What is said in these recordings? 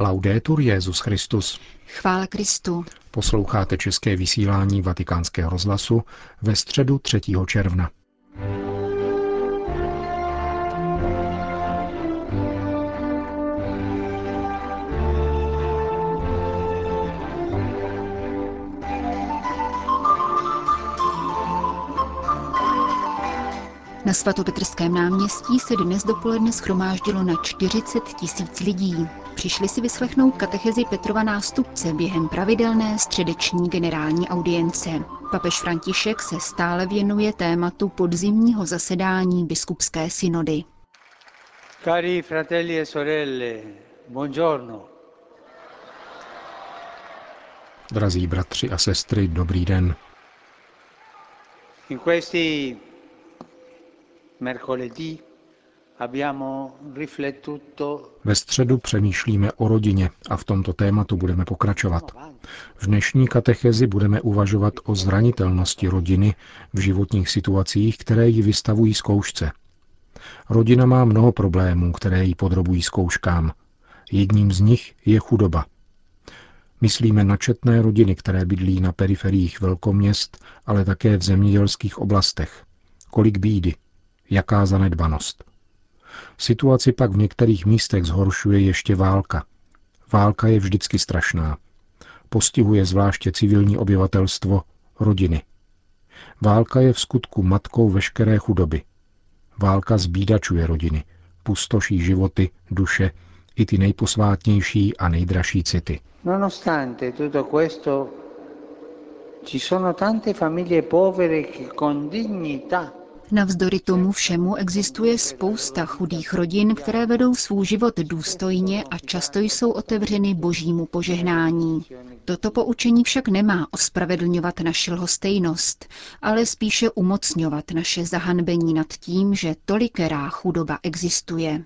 Laudetur Jesus Christus. Chvála Kristu. Posloucháte české vysílání Vatikánského rozhlasu ve středu 3. června. Na svatopetrském náměstí se dnes dopoledne shromáždilo na 40 000 lidí. Přišli si vyslechnout katechezi Petrova nástupce během pravidelné středeční generální audience. Papež František se stále věnuje tématu podzimního zasedání biskupské synody. Cari fratelli e sorelle, buongiorno. Drazí bratři a sestry, dobrý den. In questi ve středu přemýšlíme o rodině a v tomto tématu budeme pokračovat. V dnešní katechezi budeme uvažovat o zranitelnosti rodiny v životních situacích, které ji vystavují zkoušce. Rodina má mnoho problémů, které ji podrobují zkouškám. Jedním z nich je chudoba. Myslíme na četné rodiny, které bydlí na periferiích velkoměst, ale také v zemědělských oblastech. Kolik bídy. Jaká zanedbanost. Situaci pak v některých místech zhoršuje ještě válka. Válka je vždycky strašná. Postihuje zvláště civilní obyvatelstvo, rodiny. Válka je vskutku matkou veškeré chudoby. Válka zbídačuje rodiny, pustoší životy, duše i ty nejposvátnější a nejdražší city. Nonostante tutto questo, ci sono tante famiglie povere che con dignità. Navzdory tomu všemu existuje spousta chudých rodin, které vedou svůj život důstojně a často jsou otevřeny božímu požehnání. Toto poučení však nemá ospravedlňovat naši lhostejnost, ale spíše umocňovat naše zahanbení nad tím, že tolikerá chudoba existuje.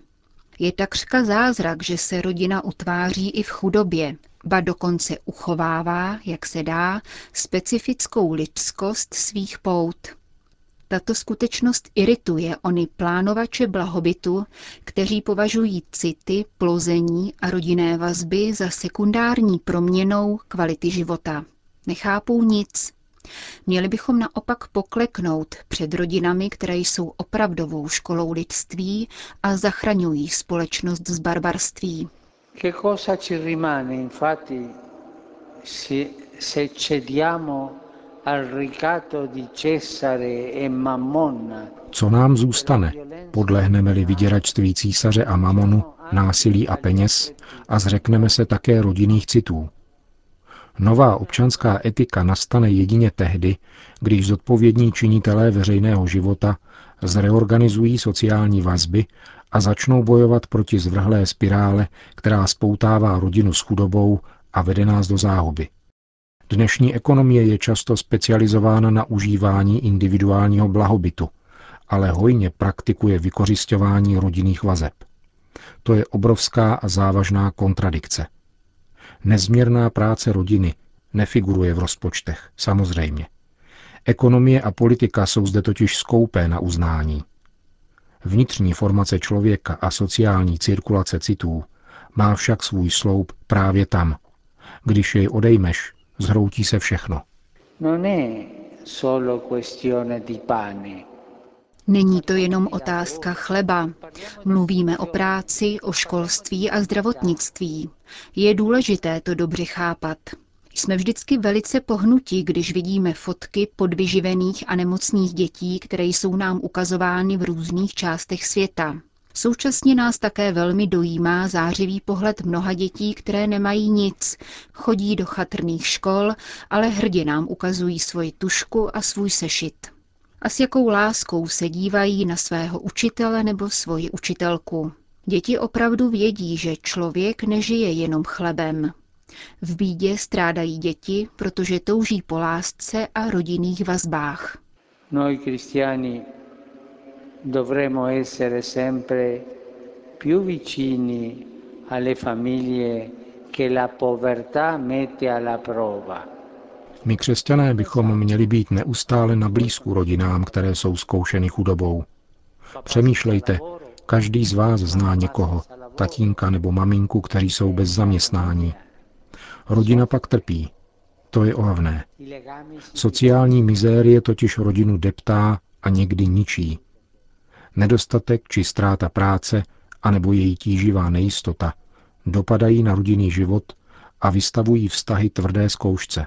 Je takřka zázrak, že se rodina utváří i v chudobě, ba dokonce uchovává, jak se dá, specifickou lidskost svých pout. Tato skutečnost irituje ony plánovače blahobytu, kteří považují city, plození a rodinné vazby za sekundární proměnou kvality života. Nechápou nic. Měli bychom naopak pokleknout před rodinami, které jsou opravdovou školou lidství a zachraňují společnost z barbarství. Che cosa ci rimane, infatti, se cediamo? Co nám zůstane, podlehneme-li vyděračství císaře a mamonu, násilí a peněz a zřekneme se také rodinných citů? Nová občanská etika nastane jedině tehdy, když zodpovědní činitelé veřejného života zreorganizují sociální vazby a začnou bojovat proti zvrhlé spirále, která spoutává rodinu s chudobou a vede nás do záhuby. Dnešní ekonomie je často specializována na užívání individuálního blahobytu, ale hojně praktikuje vykořisťování rodinných vazeb. To je obrovská a závažná kontradikce. Nezměrná práce rodiny nefiguruje v rozpočtech, samozřejmě. Ekonomie a politika jsou zde totiž skoupé na uznání. Vnitřní formace člověka a sociální cirkulace citů má však svůj sloup právě tam. Když jej odejmeš, zhroutí se všechno. Není to jenom otázka chleba. Mluvíme o práci, o školství a zdravotnictví. Je důležité to dobře chápat. Jsme vždycky velice pohnutí, když vidíme fotky podvyživených a nemocných dětí, které jsou nám ukazovány v různých částech světa. Současně nás také velmi dojímá zářivý pohled mnoha dětí, které nemají nic, chodí do chatrných škol, ale hrdě nám ukazují svoji tušku a svůj sešit. A s jakou láskou se dívají na svého učitele nebo svoji učitelku. Děti opravdu vědí, že člověk nežije jenom chlebem. V bídě strádají děti, protože touží po lásce a rodinných vazbách. Noi cristiani dovremmo essere sempre più vicini alle famiglie che la povertà mette alla prova. My křesťané bychom měli být neustále na blízku rodinám, které jsou zkoušeny chudobou. Přemýšlejte, každý z vás zná někoho, tatínka nebo maminku, kteří jsou bez zaměstnání. Rodina pak trpí. To je ohavné. Sociální mizérie totiž rodinu deptá a někdy ničí. Nedostatek či ztráta práce, anebo její tíživá nejistota, dopadají na rodinný život a vystavují vztahy tvrdé zkoušce.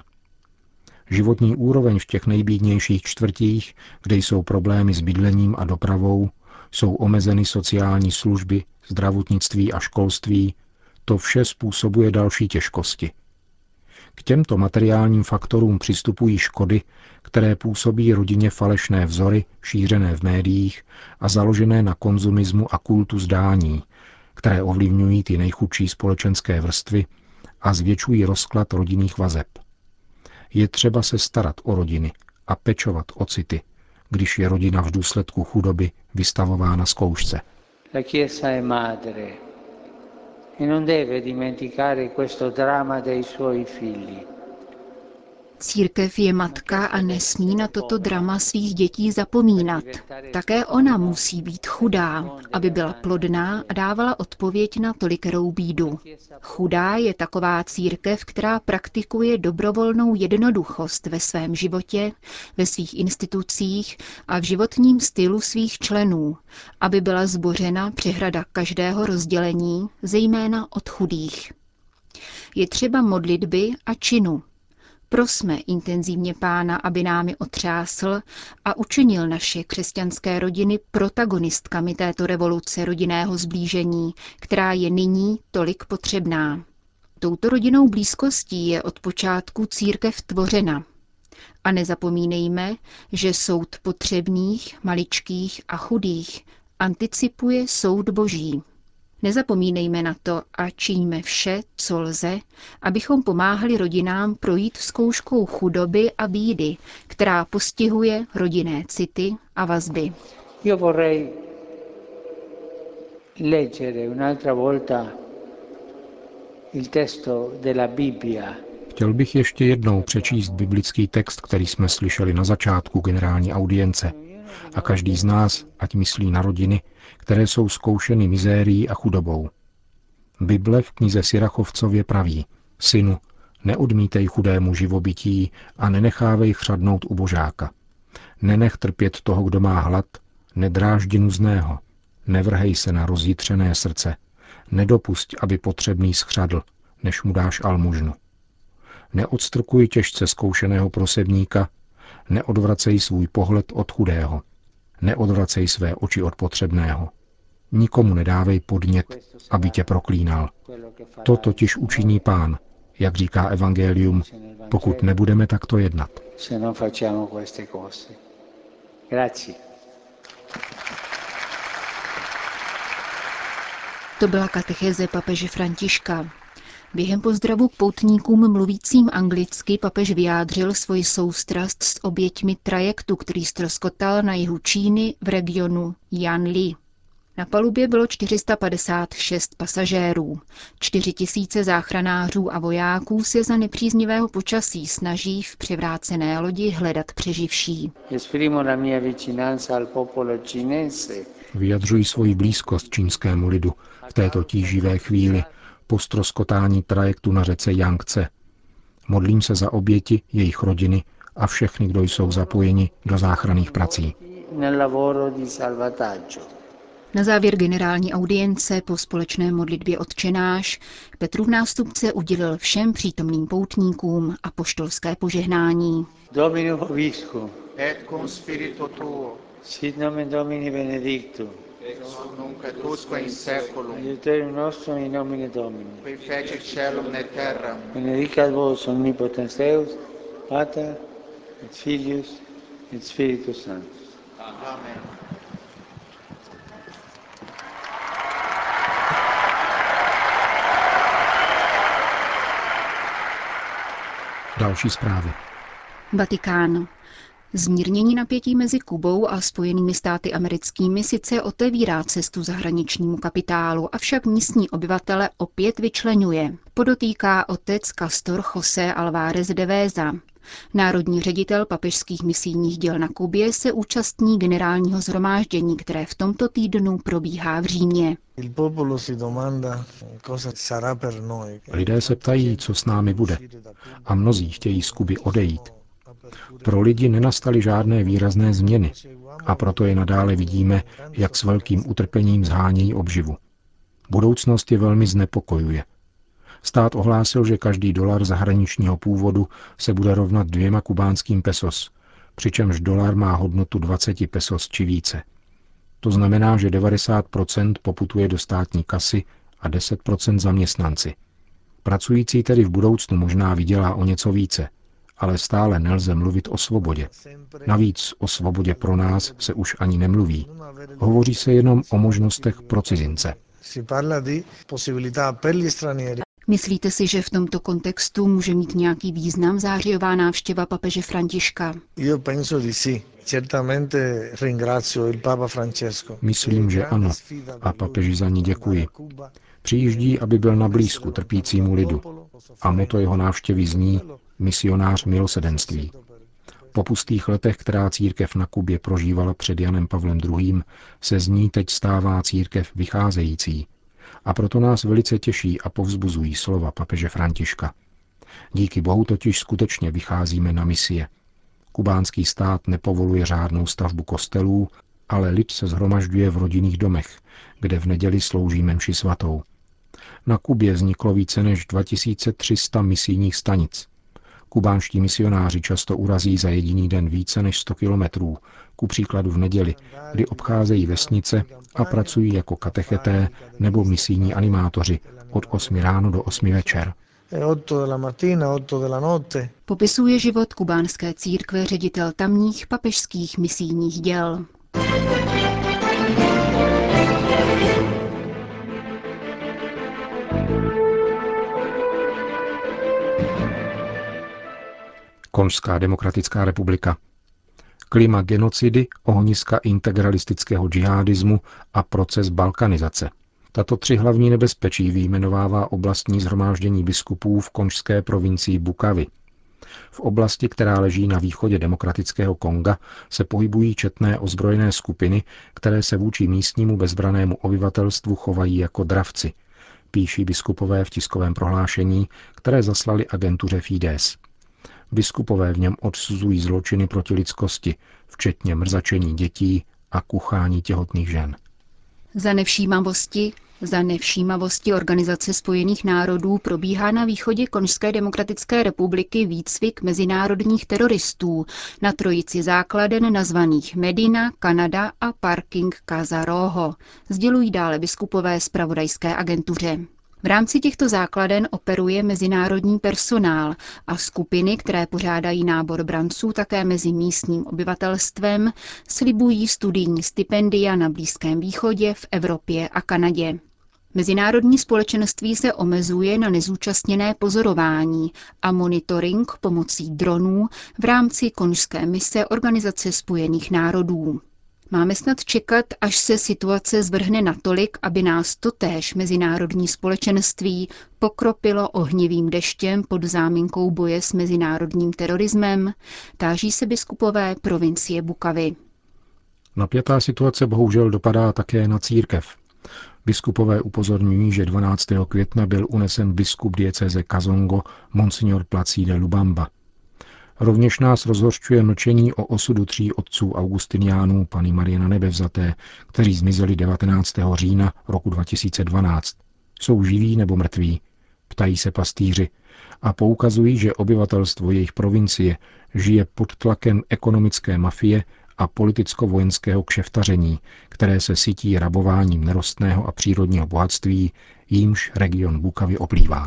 Životní úroveň v těch nejbídnějších čtvrtích, kde jsou problémy s bydlením a dopravou, jsou omezeny sociální služby, zdravotnictví a školství, to vše způsobuje další těžkosti. K těmto materiálním faktorům přistupují škody, které působí rodině falešné vzory, šířené v médiích a založené na konzumismu a kultu zdání, které ovlivňují ty nejchudší společenské vrstvy a zvětšují rozklad rodinných vazeb. Je třeba se starat o rodiny a pečovat o city, když je rodina v důsledku chudoby vystavována zkoušce. La Chiesa è madre e non deve dimenticare questo dramma dei suoi figli. Církev je matka a nesmí na toto drama svých dětí zapomínat. Také ona musí být chudá, aby byla plodná a dávala odpověď na tolikerou bídu. Chudá je taková církev, která praktikuje dobrovolnou jednoduchost ve svém životě, ve svých institucích a v životním stylu svých členů, aby byla zbořena přehrada každého rozdělení, zejména od chudých. Je třeba modlitby a činu. Prosme intenzivně Pána, aby námi otřásl a učinil naše křesťanské rodiny protagonistkami této revoluce rodinného sblížení, která je nyní tolik potřebná. Touto rodinnou blízkostí je od počátku církev tvořena. A nezapomínejme, že soud potřebných, maličkých a chudých anticipuje soud Boží. Nezapomínejme na to a čiňme vše, co lze, abychom pomáhali rodinám projít zkouškou chudoby a bídy, která postihuje rodinné city a vazby. Chtěl bych ještě jednou přečíst biblický text, který jsme slyšeli na začátku generální audience. A každý z nás, ať myslí na rodiny, které jsou zkoušeny mizérií a chudobou. Bible v knize Sirachovcově praví: synu, neodmítej chudému živobytí a nenechávej chřadnout ubožáka. Nenech trpět toho, kdo má hlad, nedráždi nuzného, nevrhej se na rozjitřené srdce, nedopusť, aby potřebný schřadl, než mu dáš almužnu. Neodstrkuj těžce zkoušeného prosebníka, neodvracej svůj pohled od chudého, neodvracej své oči od potřebného. Nikomu nedávej podnět, aby tě proklínal. To totiž učiní Pán, jak říká evangelium, pokud nebudeme takto jednat. To byla katecheze papeže Františka. Během pozdravu k poutníkům mluvícím anglicky papež vyjádřil svoji soustrast s oběťmi trajektu, který ztroskotal na jihu Číny v regionu Yanli. Na palubě bylo 456 pasažérů. 4000 záchranářů a vojáků se za nepříznivého počasí snaží v převrácené lodi hledat přeživší. Vyjadřují svoji blízkost čínskému lidu v této tíživé chvíli po ztroskotání trajektu na řece Jangce. Modlím se za oběti, jejich rodiny a všechny, kdo jsou zapojeni do záchranných prací. Na závěr generální audience po společné modlitbě Otčenáš Petrův nástupce udělil všem přítomným poutníkům apoštolské požehnání. Domino vobiscum, et cum spiritu tuo, sit nomen Domini benedictum, aiuterium nostrum in nomine Domini, qui fecit caelum et terram, benedicat vos omnipotens Deus, Pater, et Filius, et Spiritus Sanctus. Amen. Další zprávy. Vatikán. Zmírnění napětí mezi Kubou a Spojenými státy americkými sice otevírá cestu zahraničnímu kapitálu, avšak místní obyvatele opět vyčleňuje, podotýká otec Castor José Alvárez de Véza. Národní ředitel papežských misijních děl na Kubě se účastní generálního shromáždění, které v tomto týdnu probíhá v Římě. Lidé se ptají, co s námi bude. A mnozí chtějí z Kuby odejít. Pro lidi nenastaly žádné výrazné změny. A proto je nadále vidíme, jak s velkým utrpením zhánějí obživu. Budoucnost je velmi znepokojuje. Stát ohlásil, že každý dolar zahraničního původu se bude rovnat 2 kubánským pesos, přičemž dolar má hodnotu 20 pesos či více. To znamená, že 90% poputuje do státní kasy a 10% zaměstnanci. Pracující tedy v budoucnu možná vydělá o něco více, ale stále nelze mluvit o svobodě. Navíc o svobodě pro nás se už ani nemluví. Hovoří se jenom o možnostech pro cizince. Myslíte si, že v tomto kontextu může mít nějaký význam zářijová návštěva papeže Františka? Myslím, že ano. A papeži za ní děkuji. Přijíždí, aby byl nablízku trpícímu lidu. A motto jeho návštěvy zní misionář milosedenství. Po pustých letech, která církev na Kubě prožívala před Janem Pavlem II., se z ní teď stává církev vycházející. A proto nás velice těší a povzbuzují slova papeže Františka. Díky Bohu totiž skutečně vycházíme na misie. Kubánský stát nepovoluje řádnou stavbu kostelů, ale lid se shromažďuje v rodinných domech, kde v neděli slouží mši svatou. Na Kubě vzniklo více než 2300 misijních stanic. Kubánští misionáři často urazí za jediný den více než 100 kilometrů, ku příkladu v neděli, kdy obcházejí vesnice a pracují jako katecheté nebo misijní animátoři od 8 ráno do 8 večer. Popisuje život kubánské církve ředitel tamních papežských misijních děl. Konžská demokratická republika. Klima genocidy, ohniska integralistického džihadismu a proces balkanizace. Tato 3 hlavní nebezpečí vyjmenovává oblastní shromáždění biskupů v konžské provincii Bukavy. V oblasti, která leží na východě demokratického Konga, se pohybují četné ozbrojené skupiny, které se vůči místnímu bezbranému obyvatelstvu chovají jako dravci, píší biskupové v tiskovém prohlášení, které zaslali agentuře Fides. Biskupové v něm odsuzují zločiny proti lidskosti, včetně mrzačení dětí a kuchání těhotných žen. Za nevšímavosti Organizace spojených národů probíhá na východě Konžské demokratické republiky výcvik mezinárodních teroristů na trojici základen nazvaných Medina, Kanada a Parking Kazaroho, sdělují dále biskupové zpravodajské agentuře. V rámci těchto základen operuje mezinárodní personál a skupiny, které pořádají nábor branců také mezi místním obyvatelstvem, slibují studijní stipendia na Blízkém východě, v Evropě a Kanadě. Mezinárodní společenství se omezuje na nezúčastněné pozorování a monitoring pomocí dronů v rámci konžské mise Organizace spojených národů. Máme snad čekat, až se situace zvrhne natolik, aby nás totéž mezinárodní společenství pokropilo ohnivým deštěm pod záminkou boje s mezinárodním terorismem, táží se biskupové provincie Bukavy. Napjatá situace bohužel dopadá také na církev. Biskupové upozorňují, že 12. května byl unesen biskup diecéze Kazongo monsignor Placide Lubamba. Rovněž nás rozhořčuje mlčení o osudu 3 otců Augustiniánů Panny Marie Nebevzaté, kteří zmizeli 19. října roku 2012. Jsou živí nebo mrtví? Ptají se pastýři a poukazují, že obyvatelstvo jejich provincie žije pod tlakem ekonomické mafie a politicko-vojenského kšeftaření, které se sytí rabováním nerostného a přírodního bohatství, jímž region Bukavy oplývá.